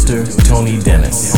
Mr. Tony Dennis.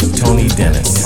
Tony Dennis.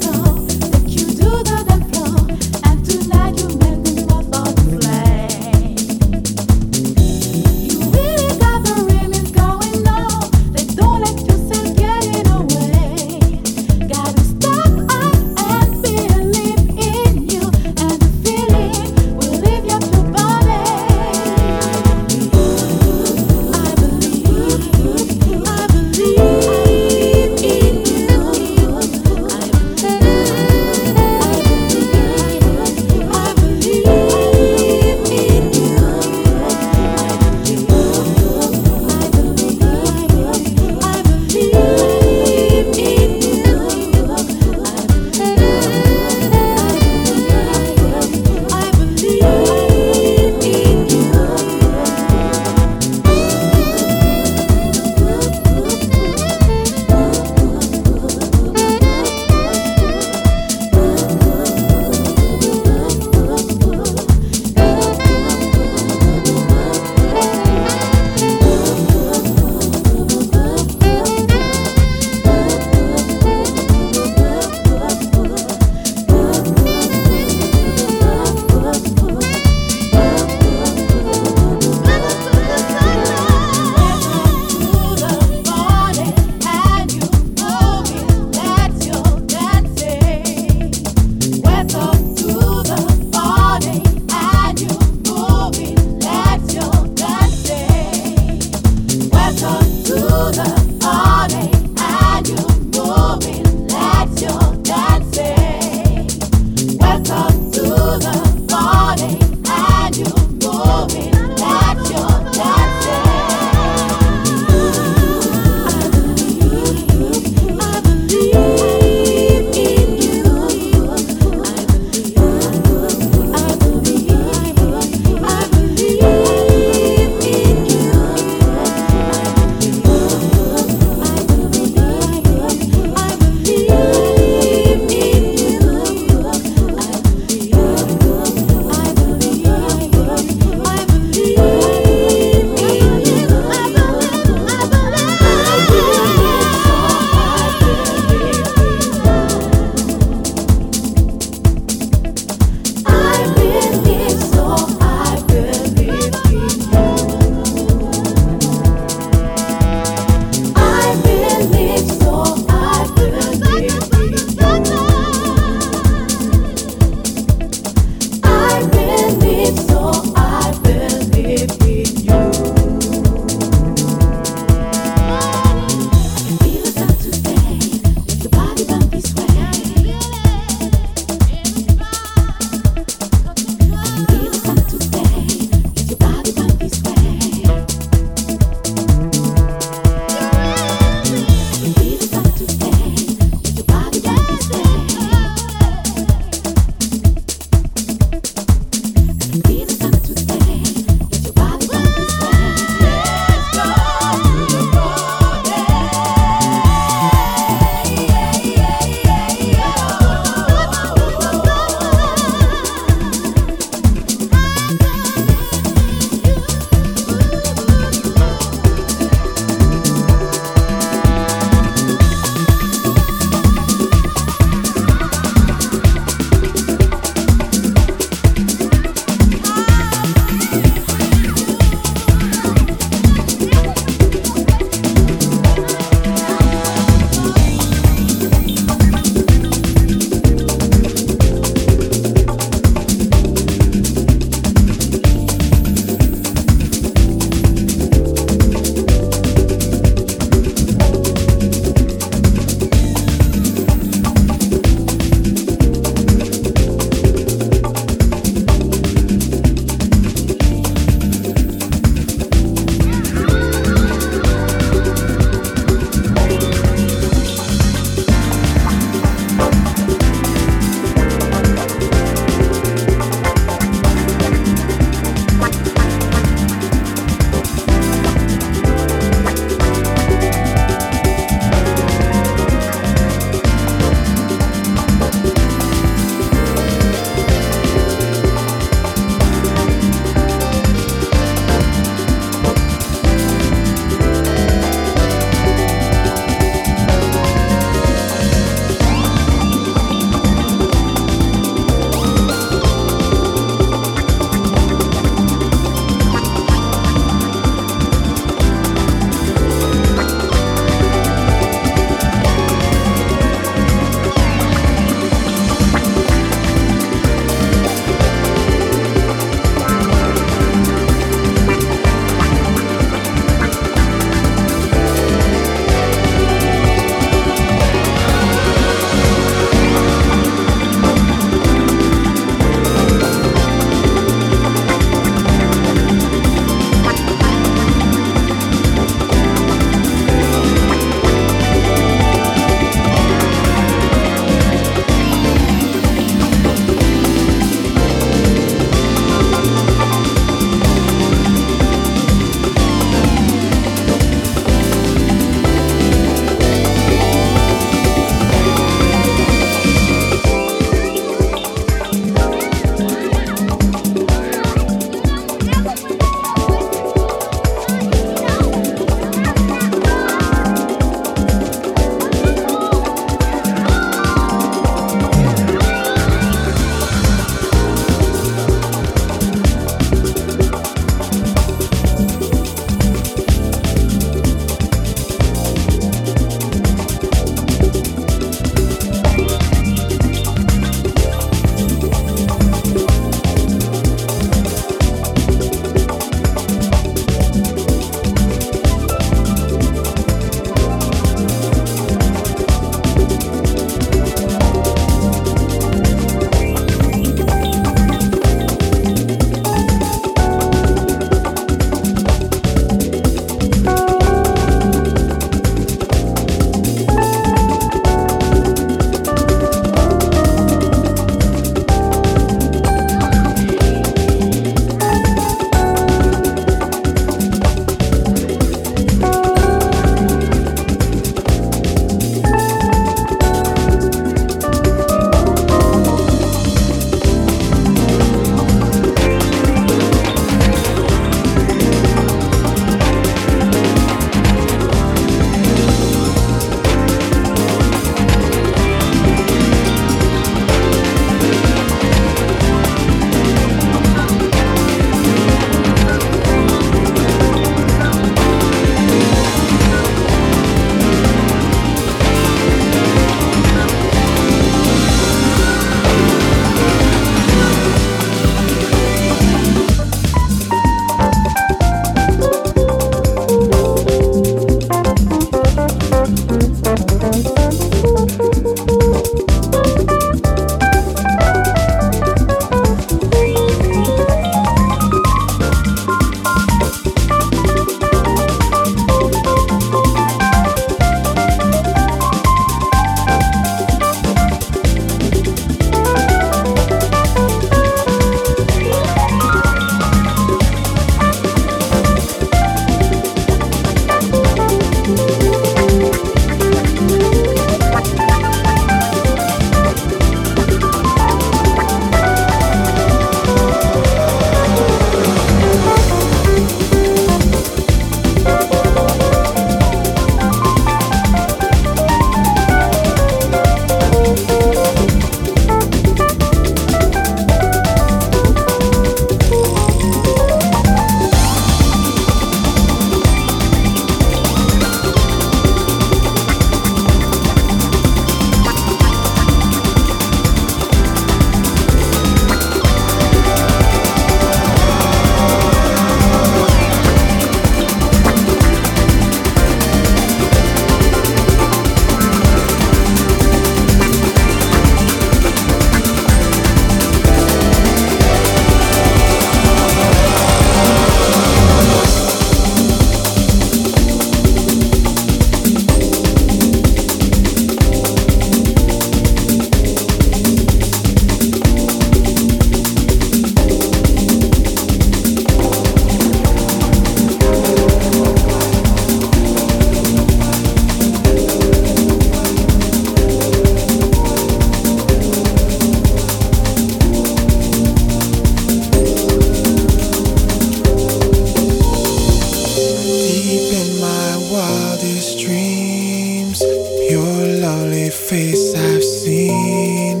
times. Your lovely face I've seen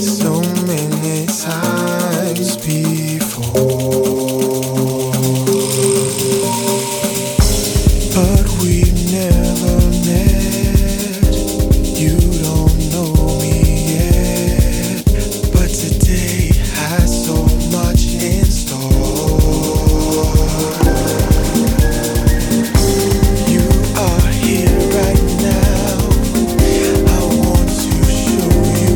so many times before, but we've never met. You don't know me yet, but today has so much in store. You are here right now. I want to show you.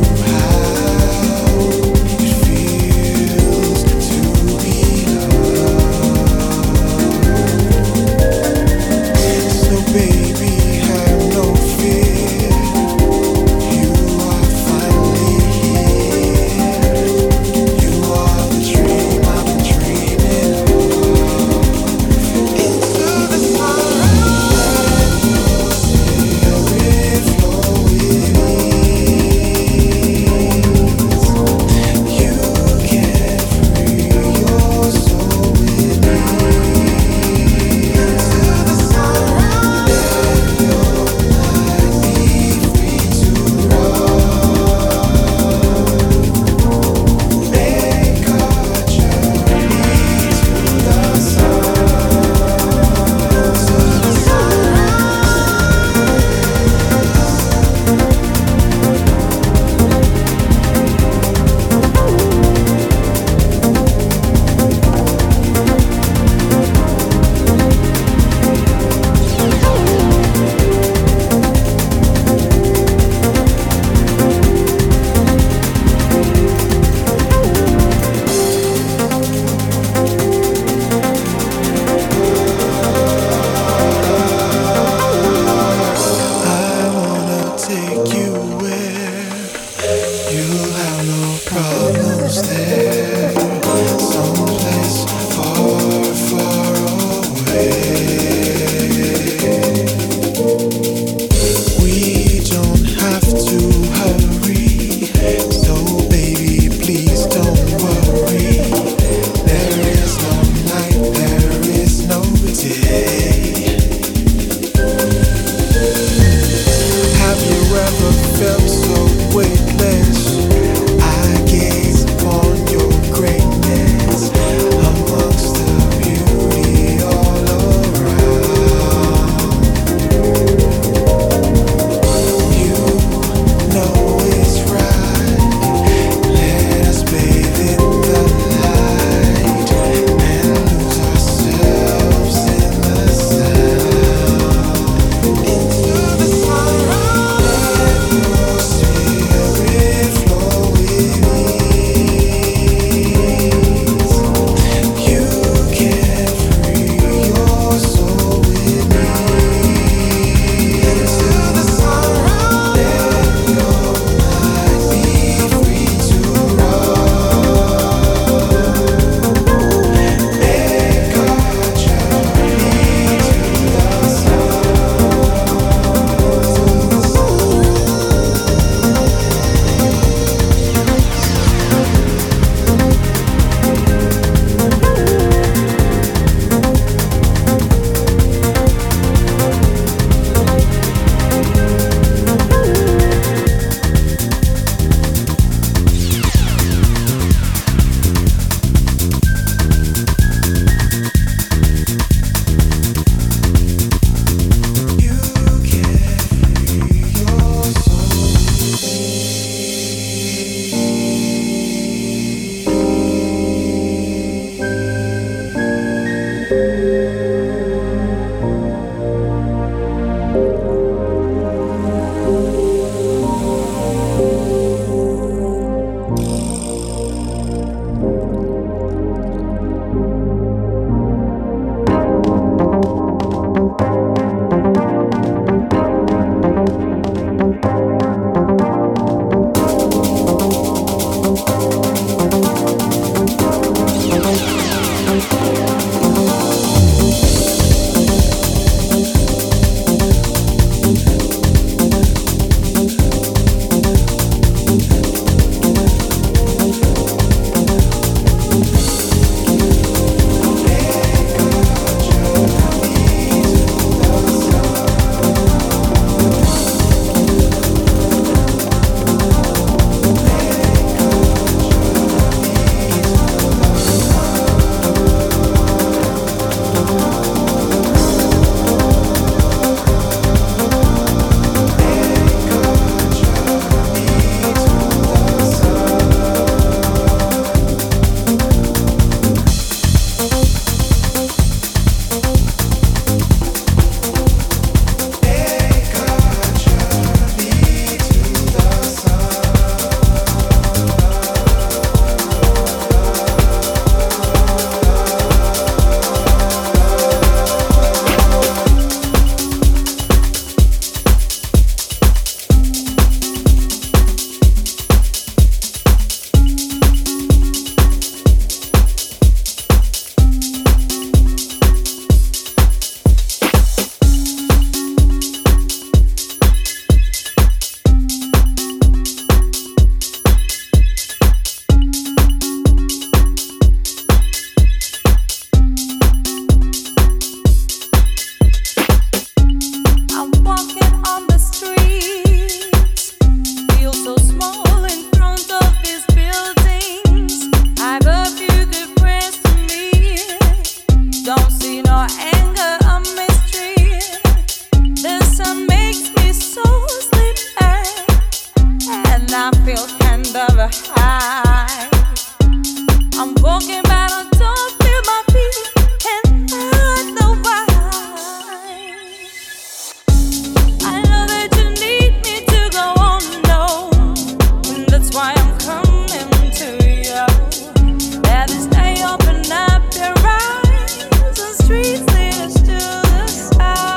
I feel kind of a high. I'm walking by the door, feel my feet, and I know why. I know that you need me to go on, no, and that's why I'm coming to you. That is day, open up your eyes, the streets lead us to the sky.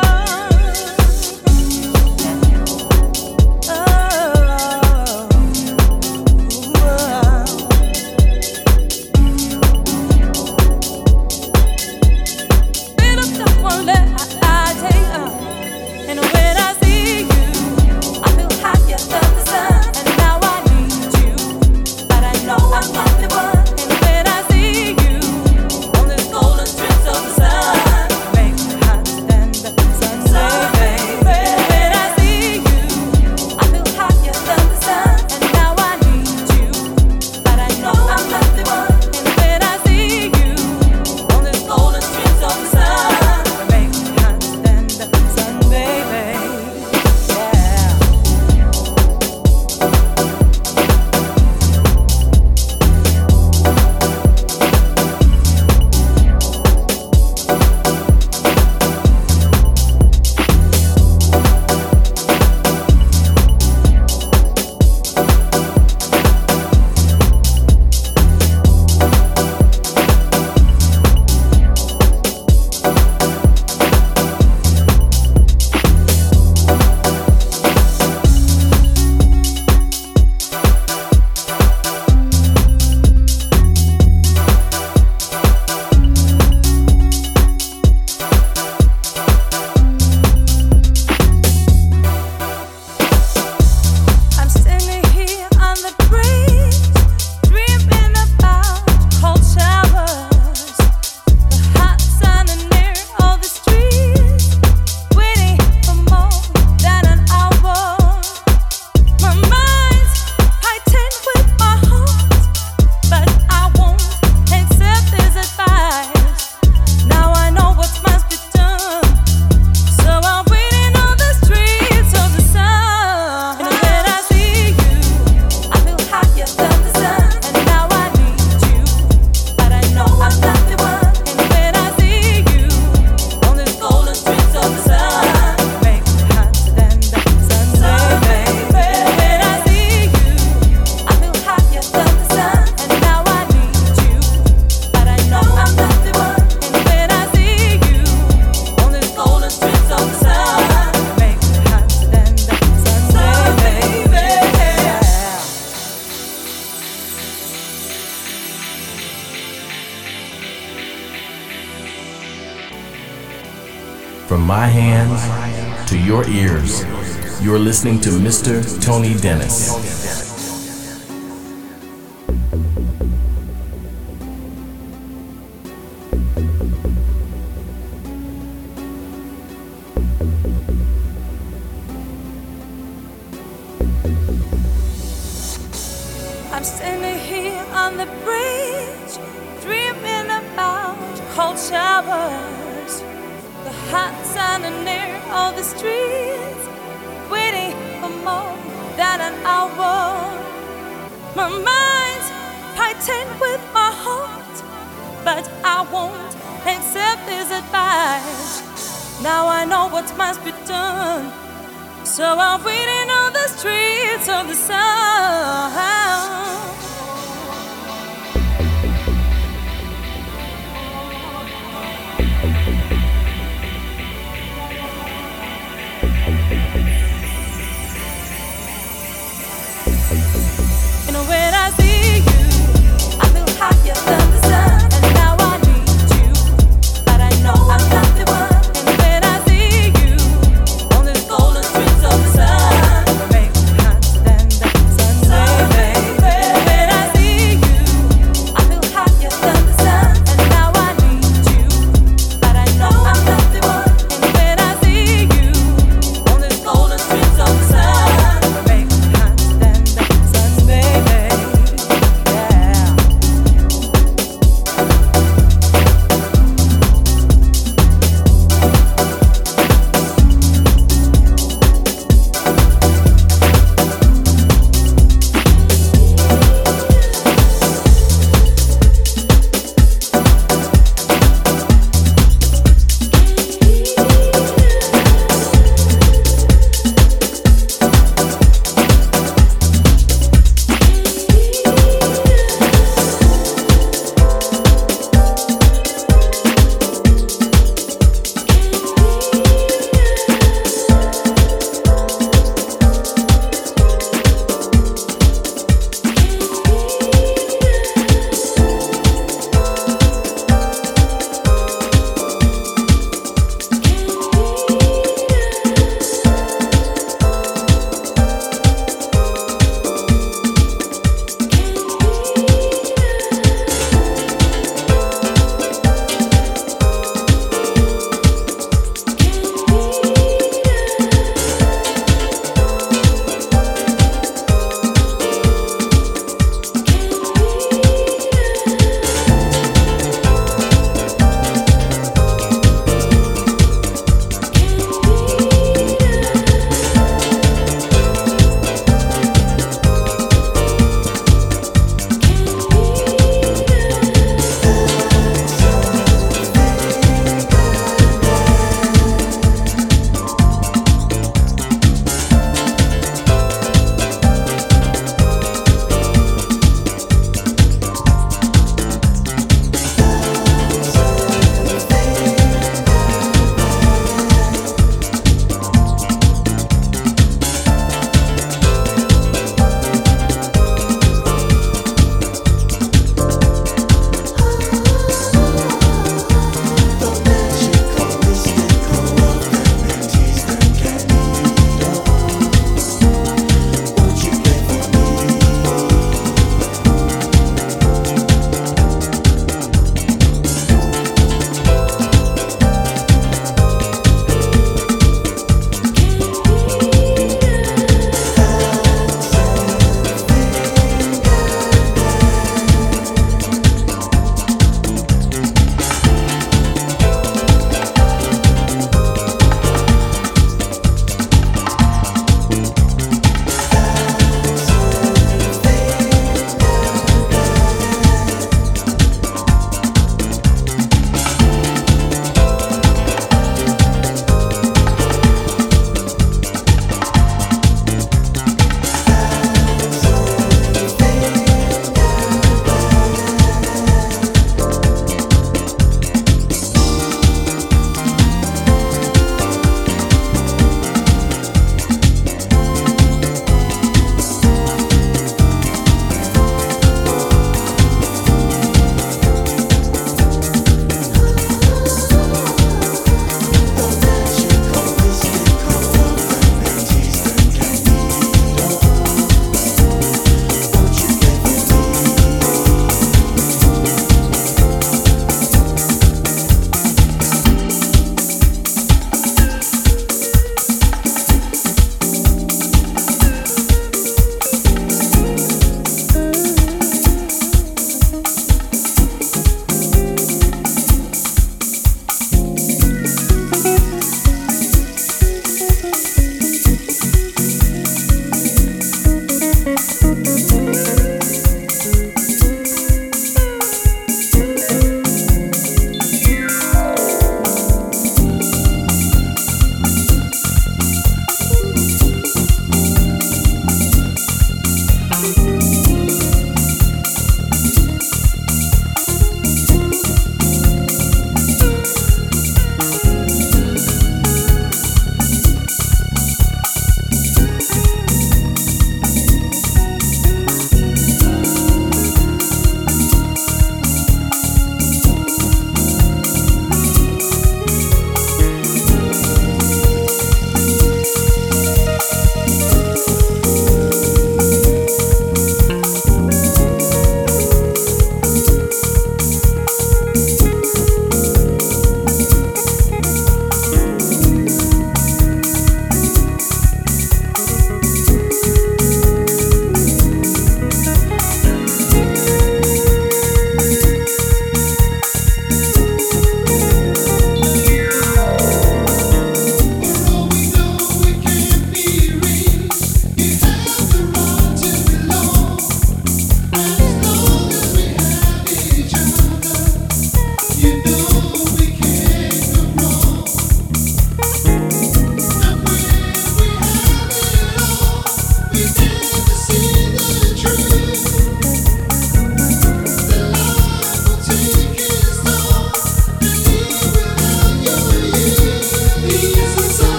You're listening to Mr. Tony Dennis.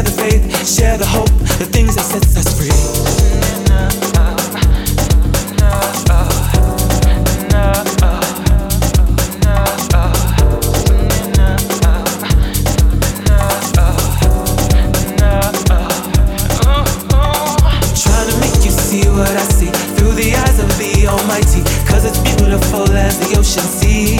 Share the faith, share the hope, the things that sets us free. I'm trying to make you see what I see through the eyes of the Almighty, 'cause it's beautiful as the ocean sea.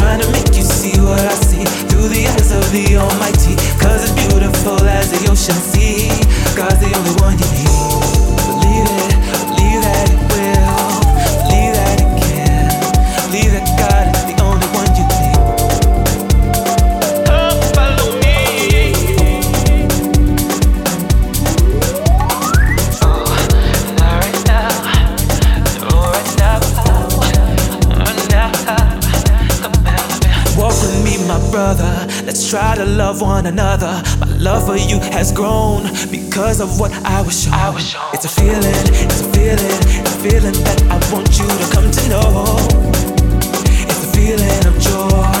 Trying to make you see what I see through the eyes of the Almighty, 'cause it's beautiful as the ocean sea. God's the only one you need. Believe it, believe that it will, believe that it can, believe that God is the only one you need. Oh, follow me. Oh, not right now, no right now, oh, now. Walk with me, my brother, let's try to love one another. My love for you has grown because of what I was shown. It's a feeling, it's a feeling, it's a feeling that I want you to come to know. It's a feeling of joy,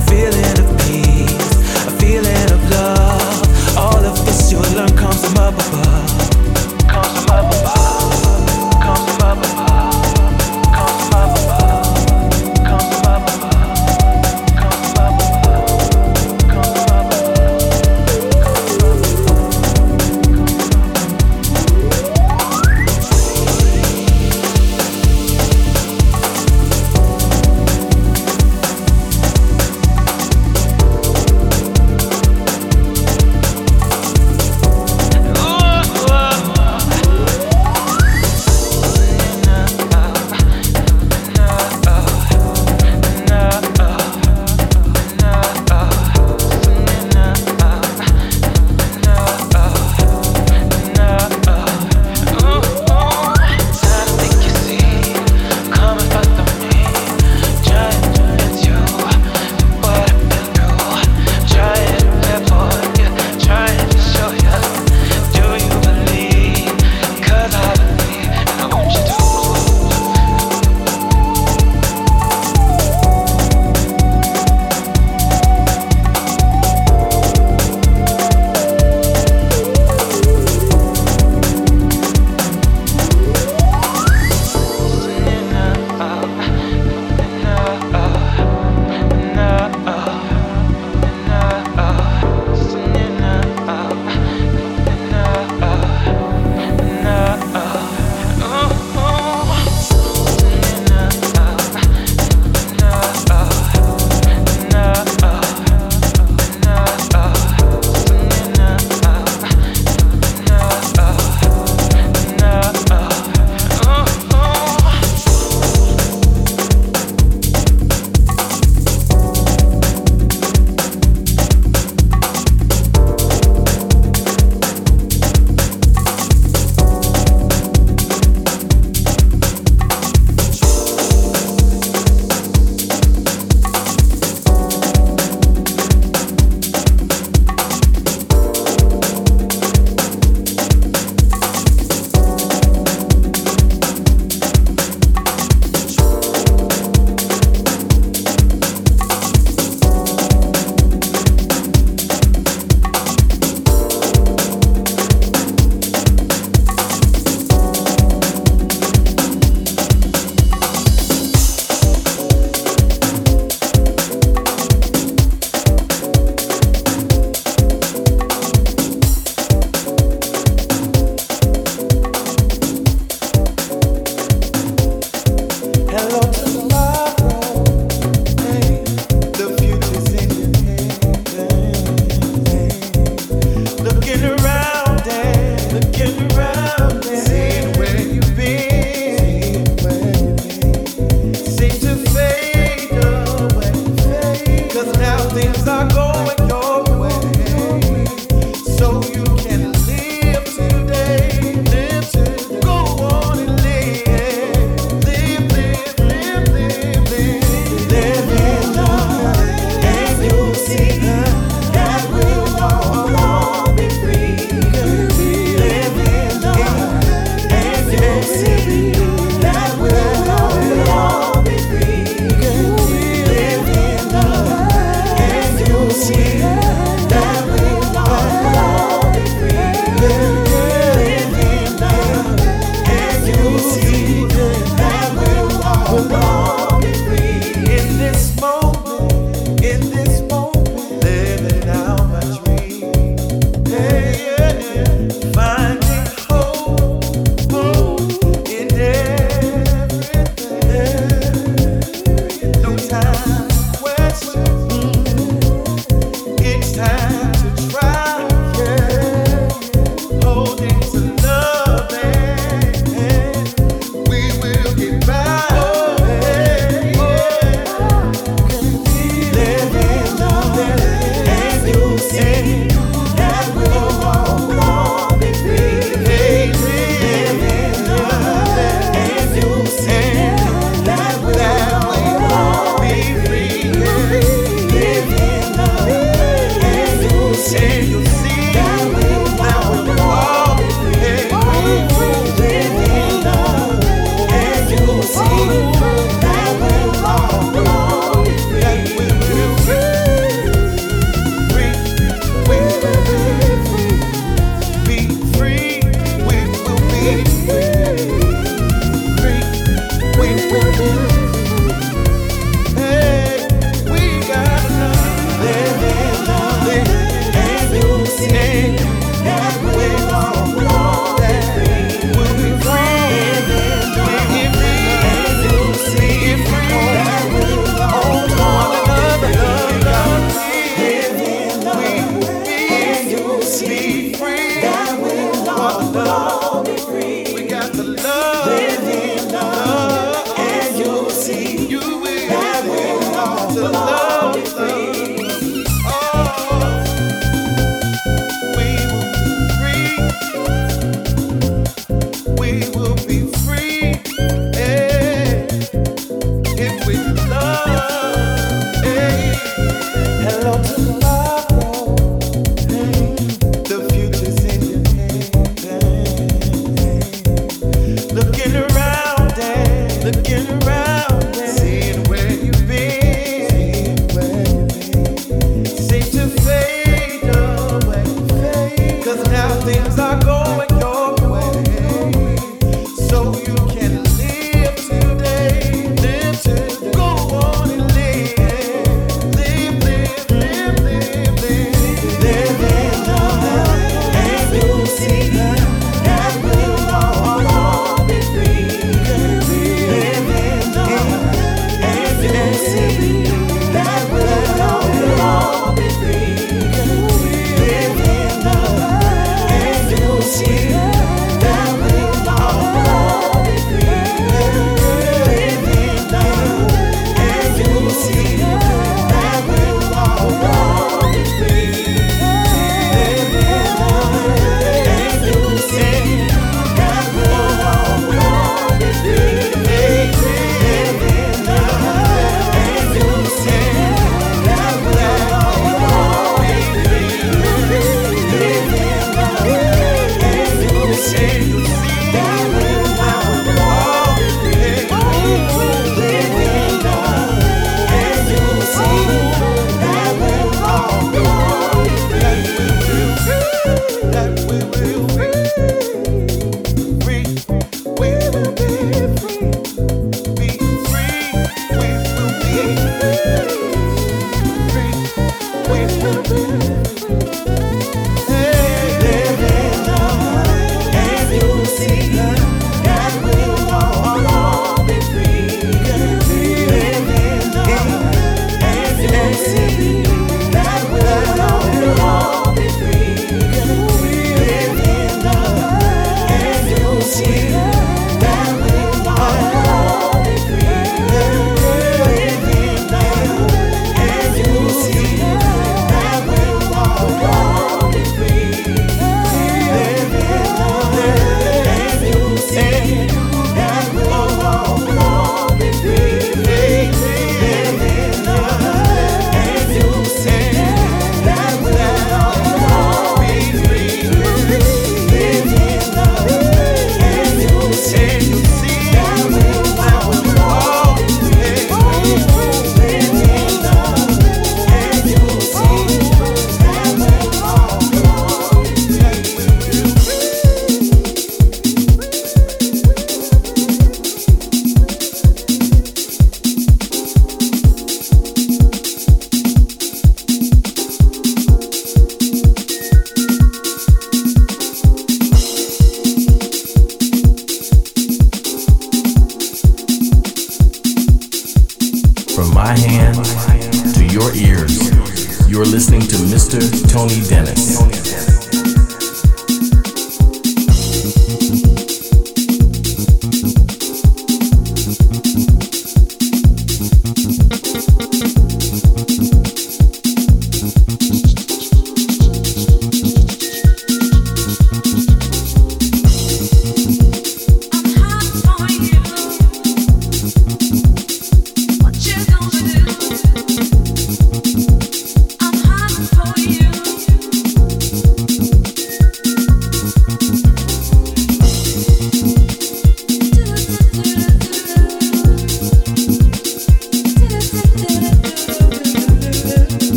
a feeling of peace, a feeling of love. All of this you'll learn comes from up above. Comes from up above, comes from up above, comes from up above.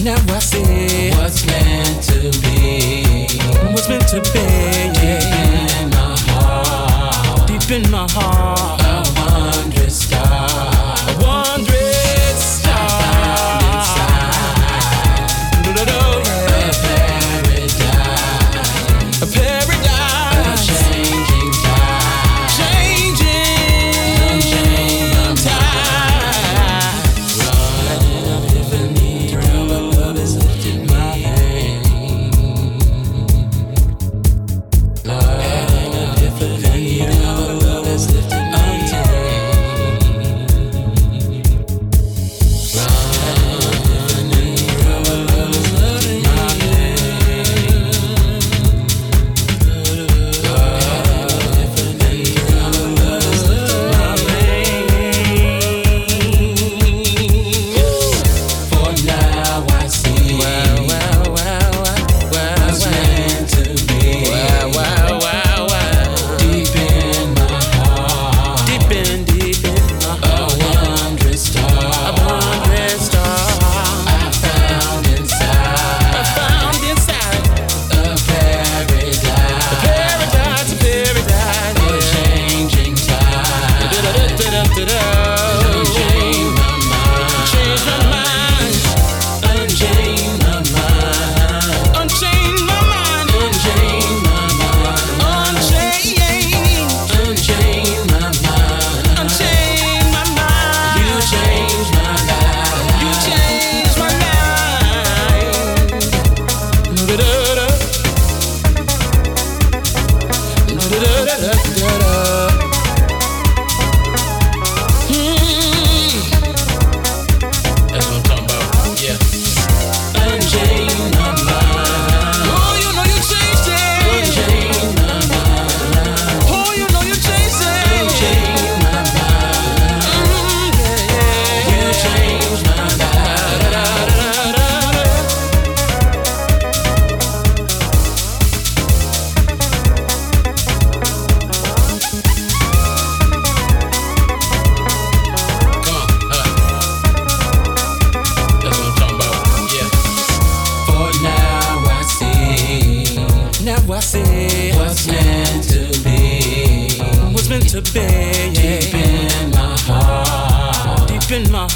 Love is lifted.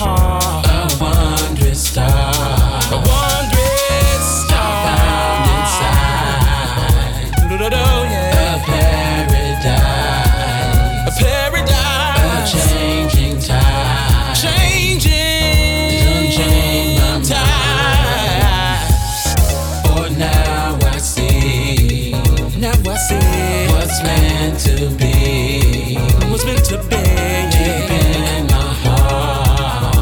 heart. A wondrous star. A wondrous star found inside. Yeah. A paradise. A paradise. A changing tide. Changing tide. For now I see. What's meant to be. What's meant to be. Deep in my heart.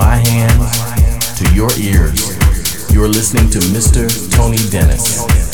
my hands to your ears. You're listening to Mr. Tony Dennis.